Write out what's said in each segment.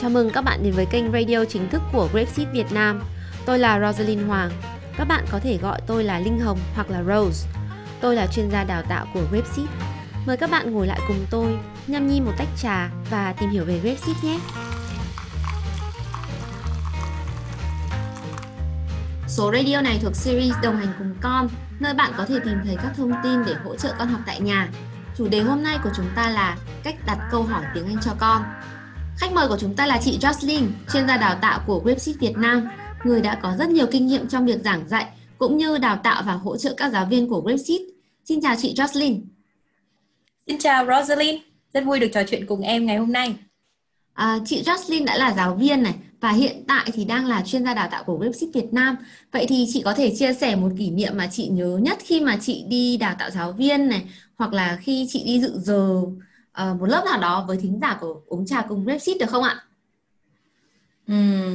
Chào mừng các bạn đến với kênh radio chính thức của Grapesheet Việt Nam. Tôi là Rosalyn Hoàng. Các bạn có thể gọi tôi là Linh Hồng hoặc là Rose. Tôi là chuyên gia đào tạo của Grapesheet. Mời các bạn ngồi lại cùng tôi, nhâm nhi một tách trà và tìm hiểu về Grapesheet nhé. Số radio này thuộc series Đồng hành cùng con, nơi bạn có thể tìm thấy các thông tin để hỗ trợ con học tại nhà. Chủ đề hôm nay của chúng ta là cách đặt câu hỏi tiếng Anh cho con. Khách mời của chúng ta là chị Jocelyn, chuyên gia đào tạo của Grapesheet Việt Nam, người đã có rất nhiều kinh nghiệm trong việc giảng dạy cũng như đào tạo và hỗ trợ các giáo viên của Grapesheet. Xin chào chị Jocelyn. Xin chào Rosalyn, rất vui được trò chuyện cùng em ngày hôm nay. Chị Jocelyn đã là giáo viên này và hiện tại thì đang là chuyên gia đào tạo của Grapesheet Việt Nam. Vậy thì chị có thể chia sẻ một kỷ niệm mà chị nhớ nhất khi mà chị đi đào tạo giáo viên này, hoặc là khi chị đi dự giờ một lớp nào đó với thính giả của Uống Trà Cùng Grapesheet được không ạ?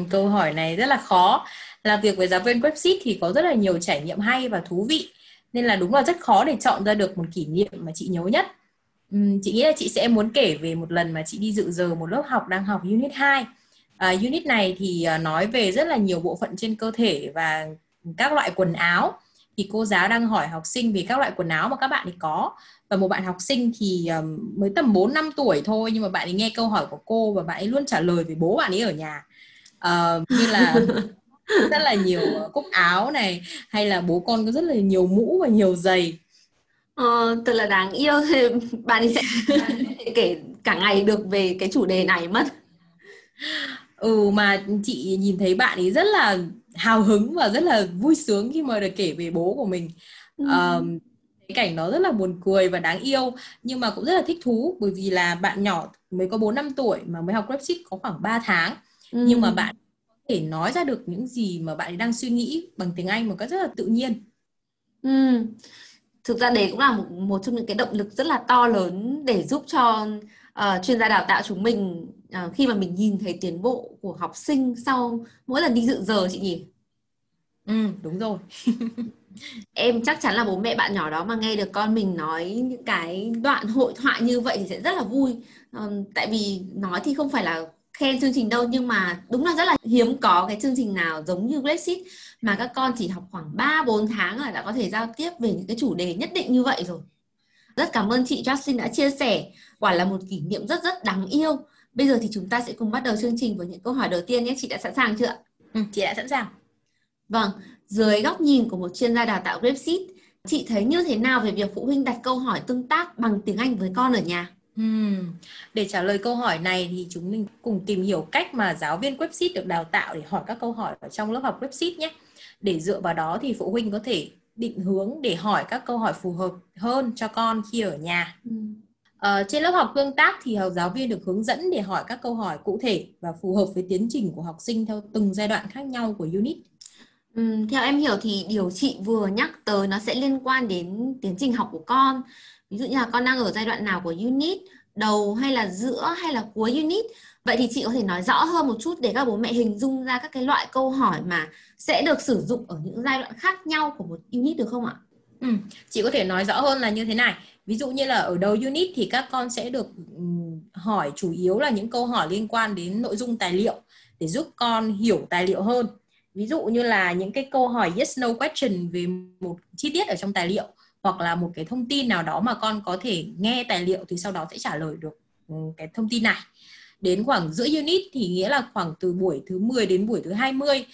Câu hỏi này rất là khó. Làm việc với giáo viên Grapesheet thì có rất là nhiều trải nghiệm hay và thú vị, nên là đúng là rất khó để chọn ra được một kỷ niệm mà chị nhớ nhất. Chị nghĩ là chị sẽ muốn kể về một lần mà chị đi dự giờ một lớp học đang học Unit 2. Unit này thì nói về rất là nhiều bộ phận trên cơ thể và các loại quần áo. Thì cô giáo đang hỏi học sinh về các loại quần áo mà các bạn ấy có. Và một bạn học sinh thì mới tầm 4-5 tuổi thôi, nhưng mà bạn ấy nghe câu hỏi của cô và bạn ấy luôn trả lời về bố bạn ấy ở nhà. Như là rất là nhiều cúc áo này, hay là bố con có rất là nhiều mũ và nhiều giày. Thật là đáng yêu, thì bạn ấy sẽ kể cả ngày được về cái chủ đề này mất. Mà chị nhìn thấy bạn ấy rất là hào hứng và rất là vui sướng khi mà được kể về bố của mình. Cái cảnh đó rất là buồn cười và đáng yêu, nhưng mà cũng rất là thích thú, bởi vì là bạn nhỏ mới có 4-5 tuổi mà mới học Grapesheet có khoảng 3 tháng. Nhưng mà bạn có thể nói ra được những gì mà bạn ấy đang suy nghĩ bằng tiếng Anh một cách rất là tự nhiên. Thực ra đấy cũng là một trong những cái động lực rất là to lớn để giúp cho chuyên gia đào tạo chúng mình, khi mà mình nhìn thấy tiến bộ của học sinh sau mỗi lần đi dự giờ chị nhỉ? Đúng rồi. Em chắc chắn là bố mẹ bạn nhỏ đó mà nghe được con mình nói những cái đoạn hội thoại như vậy thì sẽ rất là vui. Tại vì nói thì không phải là khen chương trình đâu, nhưng mà đúng là rất là hiếm có cái chương trình nào giống như Grapesheet mà các con chỉ học khoảng 3-4 tháng là đã có thể giao tiếp về những cái chủ đề nhất định như vậy rồi. Rất cảm ơn chị Jocelyn đã chia sẻ, quả là một kỷ niệm rất rất đáng yêu. Bây giờ thì chúng ta sẽ cùng bắt đầu chương trình với những câu hỏi đầu tiên nhé. Chị đã sẵn sàng chưa ạ? Chị đã sẵn sàng. Vâng, dưới góc nhìn của một chuyên gia đào tạo Grapesheet, chị thấy như thế nào về việc phụ huynh đặt câu hỏi tương tác bằng tiếng Anh với con ở nhà? Để trả lời câu hỏi này thì chúng mình cùng tìm hiểu cách mà giáo viên Grapesheet được đào tạo để hỏi các câu hỏi ở trong lớp học Grapesheet nhé. Để dựa vào đó thì phụ huynh có thể định hướng để hỏi các câu hỏi phù hợp hơn cho con khi ở nhà. Trên lớp học tương tác thì giáo viên được hướng dẫn để hỏi các câu hỏi cụ thể và phù hợp với tiến trình của học sinh theo từng giai đoạn khác nhau của unit. Theo em hiểu thì điều chị vừa nhắc tới nó sẽ liên quan đến tiến trình học của con. Ví dụ như là con đang ở giai đoạn nào của unit, đầu hay là giữa hay là cuối unit. Vậy thì chị có thể nói rõ hơn một chút để các bố mẹ hình dung ra các cái loại câu hỏi mà sẽ được sử dụng ở những giai đoạn khác nhau của một unit được không ạ? Chị có thể nói rõ hơn là như thế này. Ví dụ như là ở đầu unit thì các con sẽ được hỏi chủ yếu là những câu hỏi liên quan đến nội dung tài liệu để giúp con hiểu tài liệu hơn. Ví dụ như là những cái câu hỏi yes no question về một chi tiết ở trong tài liệu, hoặc là một cái thông tin nào đó mà con có thể nghe tài liệu thì sau đó sẽ trả lời được cái thông tin này. Đến khoảng giữa unit thì nghĩa là khoảng từ buổi thứ 10 đến buổi thứ 20,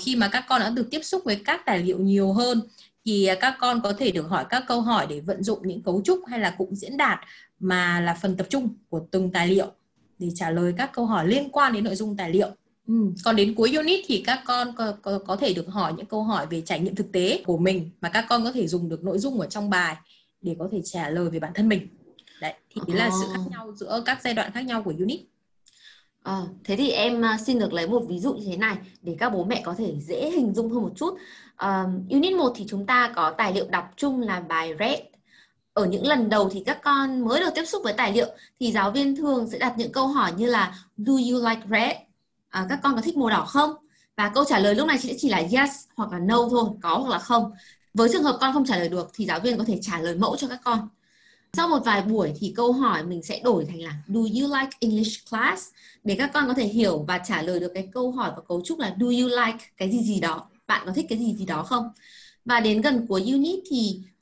khi mà các con đã được tiếp xúc với các tài liệu nhiều hơn thì các con có thể được hỏi các câu hỏi để vận dụng những cấu trúc hay là cụm diễn đạt mà là phần tập trung của từng tài liệu để trả lời các câu hỏi liên quan đến nội dung tài liệu. Còn đến cuối unit thì các con có thể được hỏi những câu hỏi về trải nghiệm thực tế của mình mà các con có thể dùng được nội dung ở trong bài để có thể trả lời về bản thân mình. Đấy, thì đấy là sự khác nhau giữa các giai đoạn khác nhau của unit. Thế thì em xin được lấy một ví dụ như thế này để các bố mẹ có thể dễ hình dung hơn một chút. Unit 1 thì chúng ta có tài liệu đọc chung là bài read. Ở những lần đầu thì các con mới được tiếp xúc với tài liệu thì giáo viên thường sẽ đặt những câu hỏi như là do you like red? Các con có thích màu đỏ không? Và câu trả lời lúc này sẽ chỉ là yes hoặc là no thôi, có hoặc là không. Với trường hợp con không trả lời được thì giáo viên có thể trả lời mẫu cho các con. Sau một vài buổi thì câu hỏi mình sẽ đổi thành là Do you like English class? Để các con có thể hiểu và trả lời được cái câu hỏi và cấu trúc là Do you like cái gì gì đó? Bạn có thích cái gì gì đó không? Và đến gần cuối unit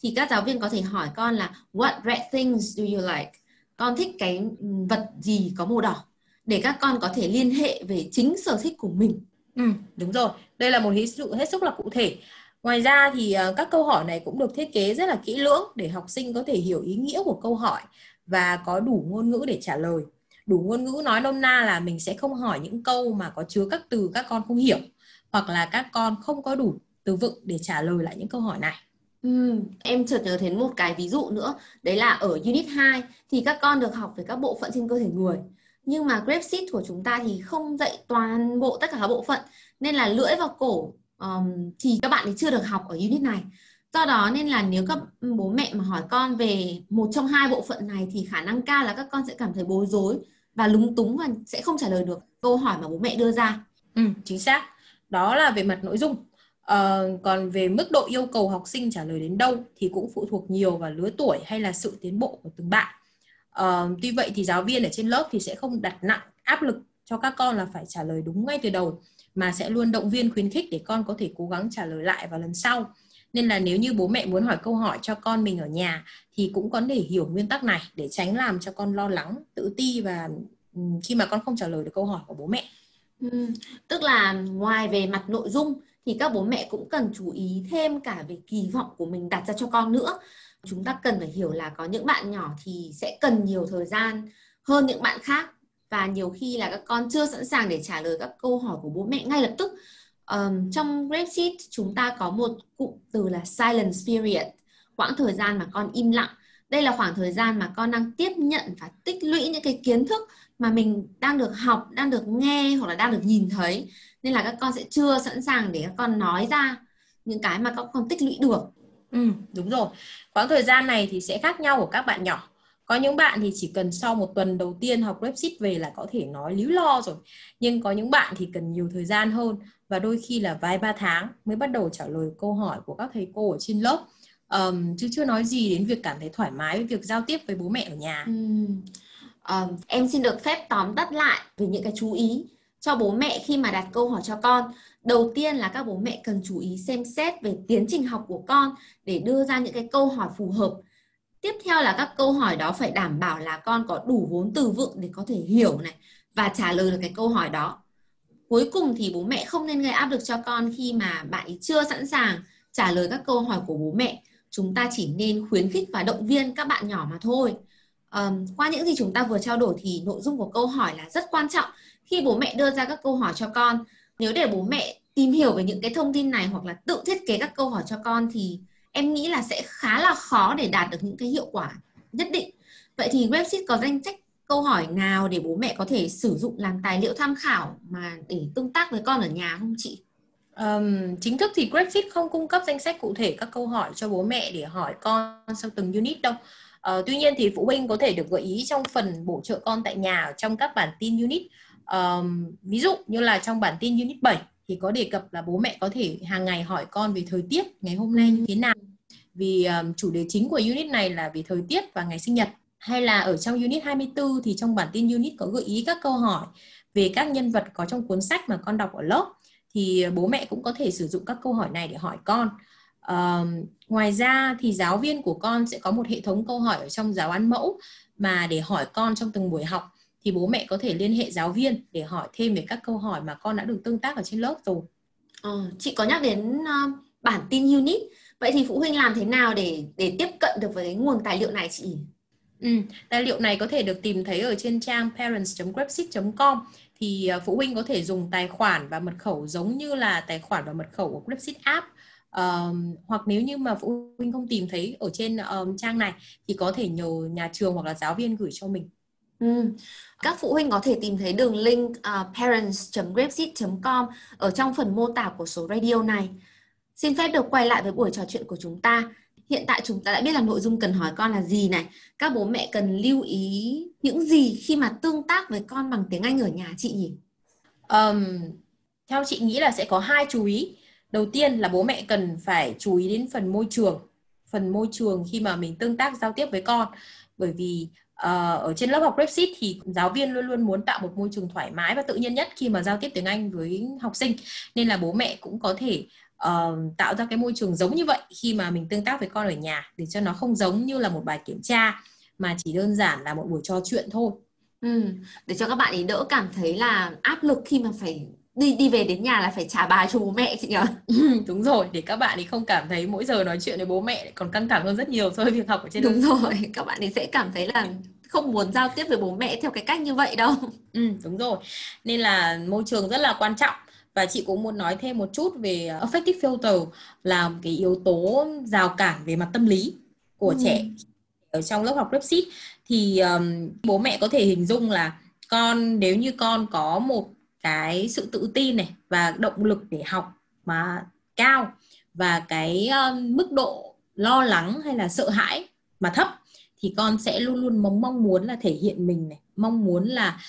thì các giáo viên có thể hỏi con là What red things do you like? Con thích cái vật gì có màu đỏ? Để các con có thể liên hệ về chính sở thích của mình. Ừ, đúng rồi. Đây là một ví dụ hết sức là cụ thể. Ngoài ra thì các câu hỏi này cũng được thiết kế rất là kỹ lưỡng để học sinh có thể hiểu ý nghĩa của câu hỏi và có đủ ngôn ngữ để trả lời. Đủ ngôn ngữ nói nôm na là mình sẽ không hỏi những câu mà có chứa các từ các con không hiểu hoặc là các con không có đủ từ vựng để trả lời lại những câu hỏi này. Em chợt nhớ đến một cái ví dụ nữa. Đấy là ở Unit 2 thì các con được học về các bộ phận trên cơ thể người. Nhưng mà Grapesheet của chúng ta thì không dạy toàn bộ tất cả các bộ phận. Nên là lưỡi và cổ thì các bạn ấy chưa được học ở unit này. Do đó nên là nếu các bố mẹ mà hỏi con về một trong hai bộ phận này thì khả năng cao là các con sẽ cảm thấy bối rối và lúng túng và sẽ không trả lời được câu hỏi mà bố mẹ đưa ra. Ừ, chính xác. Đó là về mặt nội dung. Còn về mức độ yêu cầu học sinh trả lời đến đâu thì cũng phụ thuộc nhiều vào lứa tuổi hay là sự tiến bộ của từng bạn. Tuy vậy thì giáo viên ở trên lớp thì sẽ không đặt nặng áp lực cho các con là phải trả lời đúng ngay từ đầu, mà sẽ luôn động viên khuyến khích để con có thể cố gắng trả lời lại vào lần sau. Nên là nếu như bố mẹ muốn hỏi câu hỏi cho con mình ở nhà thì cũng có thể hiểu nguyên tắc này để tránh làm cho con lo lắng, tự ti và khi mà con không trả lời được câu hỏi của bố mẹ. Tức là ngoài về mặt nội dung thì các bố mẹ cũng cần chú ý thêm cả về kỳ vọng của mình đặt ra cho con nữa. Chúng ta cần phải hiểu là có những bạn nhỏ thì sẽ cần nhiều thời gian hơn những bạn khác. Và nhiều khi là các con chưa sẵn sàng để trả lời các câu hỏi của bố mẹ ngay lập tức. Trong Grapesheet chúng ta có một cụm từ là Silent Period, quãng thời gian mà con im lặng. Đây là khoảng thời gian mà con đang tiếp nhận và tích lũy những cái kiến thức mà mình đang được học, đang được nghe hoặc là đang được nhìn thấy. Nên là các con sẽ chưa sẵn sàng để các con nói ra những cái mà các con tích lũy được. Ừ, đúng rồi. Quãng thời gian này thì sẽ khác nhau của các bạn nhỏ. Có những bạn thì chỉ cần sau một tuần đầu tiên học Grapesheet về là có thể nói líu lo rồi. Nhưng có những bạn thì cần nhiều thời gian hơn và đôi khi là vài ba tháng mới bắt đầu trả lời câu hỏi của các thầy cô ở trên lớp. Chứ chưa nói gì đến việc cảm thấy thoải mái với việc giao tiếp với bố mẹ ở nhà. Em xin được phép tóm tắt lại về những cái chú ý cho bố mẹ khi mà đặt câu hỏi cho con. Đầu tiên là các bố mẹ cần chú ý xem xét về tiến trình học của con để đưa ra những cái câu hỏi phù hợp. Tiếp theo là các câu hỏi đó phải đảm bảo là con có đủ vốn từ vựng để có thể hiểu này và trả lời được cái câu hỏi đó. Cuối cùng thì bố mẹ không nên gây áp lực cho con khi mà bạn ấy chưa sẵn sàng trả lời các câu hỏi của bố mẹ. Chúng ta chỉ nên khuyến khích và động viên các bạn nhỏ mà thôi. Qua những gì chúng ta vừa trao đổi thì nội dung của câu hỏi là rất quan trọng khi bố mẹ đưa ra các câu hỏi cho con. Nếu để bố mẹ tìm hiểu về những cái thông tin này hoặc là tự thiết kế các câu hỏi cho con thì em nghĩ là sẽ khá là khó để đạt được những cái hiệu quả nhất định. Vậy thì Grapesheet có danh sách câu hỏi nào để bố mẹ có thể sử dụng làm tài liệu tham khảo mà để tương tác với con ở nhà không chị? Chính thức thì Grapesheet không cung cấp danh sách cụ thể các câu hỏi cho bố mẹ để hỏi con sau từng unit đâu. Tuy nhiên thì phụ huynh có thể được gợi ý trong phần bổ trợ con tại nhà trong các bản tin unit. Ví dụ như là trong bản tin unit 7 thì có đề cập là bố mẹ có thể hàng ngày hỏi con về thời tiết ngày hôm nay như thế nào. Vì chủ đề chính của unit này là về thời tiết và ngày sinh nhật. Hay là ở trong unit 24 thì trong bản tin unit có gợi ý các câu hỏi về các nhân vật có trong cuốn sách mà con đọc ở lớp. Thì bố mẹ cũng có thể sử dụng các câu hỏi này để hỏi con. Ngoài ra thì giáo viên của con sẽ có một hệ thống câu hỏi ở trong giáo án mẫu mà để hỏi con trong từng buổi học. Thì bố mẹ có thể liên hệ giáo viên để hỏi thêm về các câu hỏi mà con đã được tương tác ở trên lớp rồi. Chị có nhắc đến bản tin unit. Vậy thì phụ huynh làm thế nào để tiếp cận được với cái nguồn tài liệu này chị? Tài liệu này có thể được tìm thấy ở trên trang parents.grepsit.com. Thì phụ huynh có thể dùng tài khoản và mật khẩu giống như là tài khoản và mật khẩu của Grapesheet app. Hoặc nếu như mà phụ huynh không tìm thấy ở trên trang này thì có thể nhờ nhà trường hoặc là giáo viên gửi cho mình. Các phụ huynh có thể tìm thấy đường link parents.grepsit.com ở trong phần mô tả của số radio này. Xin phép được quay lại với buổi trò chuyện của chúng ta. Hiện tại chúng ta đã biết là nội dung cần hỏi con là gì này. Các bố mẹ cần lưu ý những gì khi mà tương tác với con bằng tiếng Anh ở nhà chị nhỉ? Theo chị nghĩ là sẽ có hai chú ý. Đầu tiên là bố mẹ cần phải chú ý đến phần môi trường. phần môi trường khi mà mình tương tác giao tiếp với con. Bởi vì ở trên lớp học Grapesheet thì giáo viên luôn luôn muốn tạo một môi trường thoải mái và tự nhiên nhất khi mà giao tiếp tiếng Anh với học sinh. Nên là bố mẹ cũng có thể tạo ra cái môi trường giống như vậy khi mà mình tương tác với con ở nhà, để cho nó không giống như là một bài kiểm tra mà chỉ đơn giản là một buổi trò chuyện thôi. Để cho các bạn ấy đỡ cảm thấy là áp lực khi mà phải đi về đến nhà là phải trả bài cho bố mẹ chị nhỉ? Đúng rồi, để các bạn ấy không cảm thấy mỗi giờ nói chuyện với bố mẹ còn căng thẳng hơn rất nhiều so với việc học ở trên lớp. Đúng rồi, các bạn ấy sẽ cảm thấy là không muốn giao tiếp với bố mẹ theo cái cách như vậy đâu. Đúng rồi. Nên là môi trường rất là quan trọng. Và chị cũng muốn nói thêm một chút về affective filter, là một cái yếu tố rào cản về mặt tâm lý của trẻ. Ở trong lớp học Grapesheet thì bố mẹ có thể hình dung là nếu như con có một cái sự tự tin này và động lực để học mà cao, và cái mức độ lo lắng hay là sợ hãi mà thấp, thì con sẽ luôn luôn mong muốn là thể hiện mình này, mong muốn là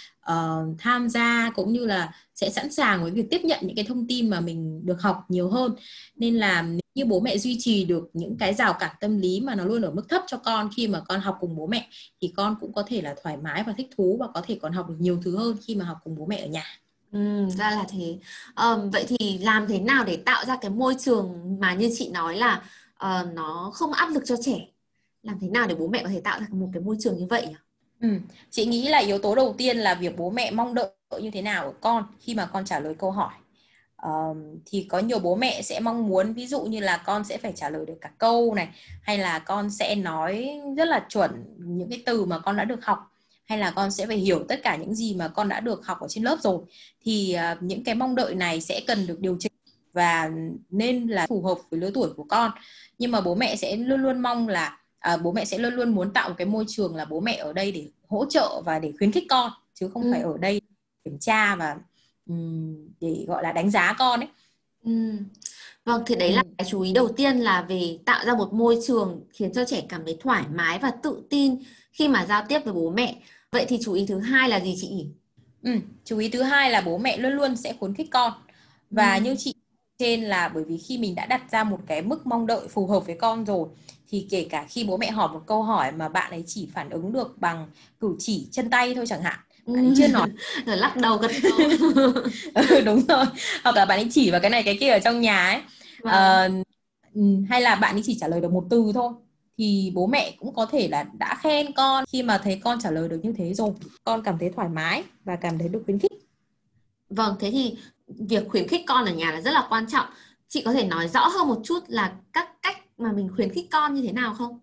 tham gia, cũng như là sẽ sẵn sàng với việc tiếp nhận những cái thông tin mà mình được học nhiều hơn. Nên là nếu như bố mẹ duy trì được những cái rào cản tâm lý mà nó luôn ở mức thấp cho con khi mà con học cùng bố mẹ, thì con cũng có thể là thoải mái và thích thú, và có thể còn học được nhiều thứ hơn khi mà học cùng bố mẹ ở nhà. Ra là thế. Vậy thì làm thế nào để tạo ra cái môi trường mà như chị nói là nó không áp lực cho trẻ? Làm thế nào để bố mẹ có thể tạo ra một cái môi trường như vậy nhỉ? Chị nghĩ là yếu tố đầu tiên là việc bố mẹ mong đợi như thế nào ở con khi mà con trả lời câu hỏi. Thì có nhiều bố mẹ sẽ mong muốn, ví dụ như là con sẽ phải trả lời được cả câu này, hay là con sẽ nói rất là chuẩn những cái từ mà con đã được học, hay là con sẽ phải hiểu tất cả những gì mà con đã được học ở trên lớp rồi. Thì những cái mong đợi này sẽ cần được điều chỉnh và nên là phù hợp với lứa tuổi của con. Nhưng mà bố mẹ sẽ luôn luôn mong là bố mẹ sẽ luôn luôn muốn tạo một cái môi trường là bố mẹ ở đây để hỗ trợ và để khuyến khích con, chứ không phải ở đây kiểm tra và để gọi là đánh giá con ấy. Vâng, thì đấy là cái chú ý đầu tiên, là về tạo ra một môi trường khiến cho trẻ cảm thấy thoải mái và tự tin khi mà giao tiếp với bố mẹ. Vậy thì chú ý thứ hai là gì chị nhỉ? Chú ý thứ hai là bố mẹ luôn luôn sẽ khuyến khích con. Và như chị trên, là bởi vì khi mình đã đặt ra một cái mức mong đợi phù hợp với con rồi, thì kể cả khi bố mẹ hỏi một câu hỏi mà bạn ấy chỉ phản ứng được bằng cử chỉ chân tay thôi chẳng hạn, bạn ấy chưa nói, rồi lắc đầu gật đầu. Đúng rồi, hoặc là bạn ấy chỉ vào cái này cái kia ở trong nhà ấy. Wow. Hay là bạn ấy chỉ trả lời được một từ thôi, thì bố mẹ cũng có thể là đã khen con khi mà thấy con trả lời được như thế rồi, con cảm thấy thoải mái và cảm thấy được khuyến khích. Vâng, thế thì việc khuyến khích con ở nhà là rất là quan trọng. Chị có thể nói rõ hơn một chút là các cách mà mình khuyến khích con như thế nào không?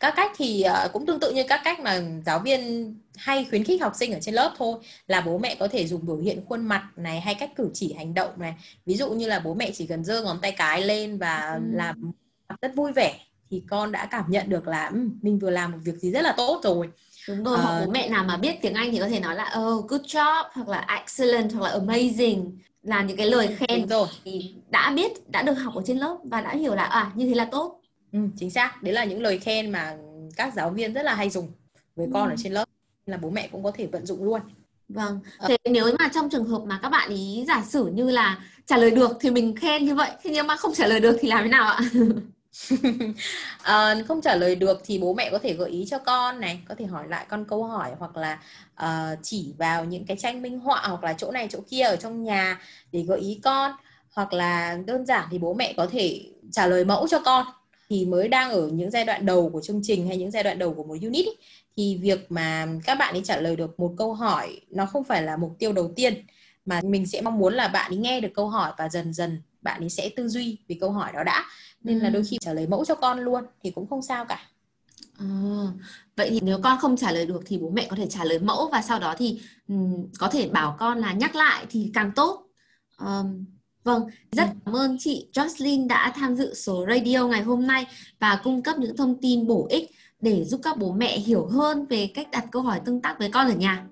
Các cách thì cũng tương tự như các cách mà giáo viên hay khuyến khích học sinh ở trên lớp thôi, là bố mẹ có thể dùng biểu hiện khuôn mặt này, hay cách cử chỉ hành động này. Ví dụ như là bố mẹ chỉ cần giơ ngón tay cái lên và làm rất vui vẻ, thì con đã cảm nhận được là mình vừa làm một việc gì rất là tốt rồi. Đúng rồi, hoặc bố mẹ nào mà biết tiếng Anh thì có thể nói là good job, hoặc là excellent, hoặc là amazing, là những cái lời khen rồi thì đã biết, đã được học ở trên lớp và đã hiểu là như thế là tốt. Chính xác, đấy là những lời khen mà các giáo viên rất là hay dùng với con ở trên lớp, là bố mẹ cũng có thể vận dụng luôn. Vâng, thế nếu mà trong trường hợp mà các bạn ý giả sử như là trả lời được thì mình khen như vậy, thế nhưng mà không trả lời được thì làm thế nào ạ? Không trả lời được thì bố mẹ có thể gợi ý cho con này, có thể hỏi lại con câu hỏi, hoặc là chỉ vào những cái tranh minh họa, hoặc là chỗ này chỗ kia ở trong nhà để gợi ý con. Hoặc là đơn giản thì bố mẹ có thể trả lời mẫu cho con. Thì mới đang ở những giai đoạn đầu của chương trình hay những giai đoạn đầu của một unit ý, thì việc mà các bạn ấy trả lời được một câu hỏi nó không phải là mục tiêu đầu tiên, mà mình sẽ mong muốn là bạn ấy nghe được câu hỏi và dần dần bạn ấy sẽ tư duy về câu hỏi đó đã. Nên là đôi khi trả lời mẫu cho con luôn thì cũng không sao cả. Vậy thì nếu con không trả lời được thì bố mẹ có thể trả lời mẫu, và sau đó thì có thể bảo con là nhắc lại thì càng tốt. Vâng, rất cảm ơn chị Jocelyn đã tham dự số radio ngày hôm nay và cung cấp những thông tin bổ ích để giúp các bố mẹ hiểu hơn về cách đặt câu hỏi tương tác với con ở nhà.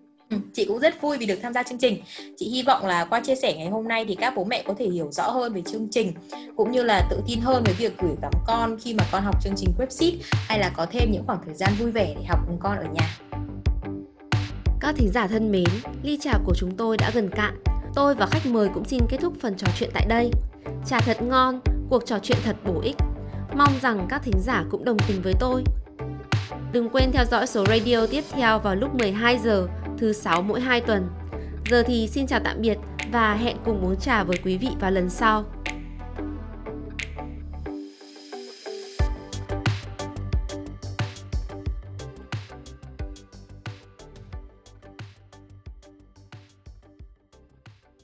Chị cũng rất vui vì được tham gia chương trình. Chị hy vọng là qua chia sẻ ngày hôm nay thì các bố mẹ có thể hiểu rõ hơn về chương trình, cũng như là tự tin hơn về việc gửi gắm con khi mà con học chương trình Grapesheet, hay là có thêm những khoảng thời gian vui vẻ để học cùng con ở nhà. Các thính giả thân mến, ly trà của chúng tôi đã gần cạn. Tôi và khách mời cũng xin kết thúc phần trò chuyện tại đây. Trà thật ngon, cuộc trò chuyện thật bổ ích. Mong rằng các thính giả cũng đồng tình với tôi. Đừng quên theo dõi số radio tiếp theo vào lúc 12 giờ thứ 6 mỗi 2 tuần. Giờ thì xin chào tạm biệt và hẹn cùng uống trà với quý vị vào lần sau.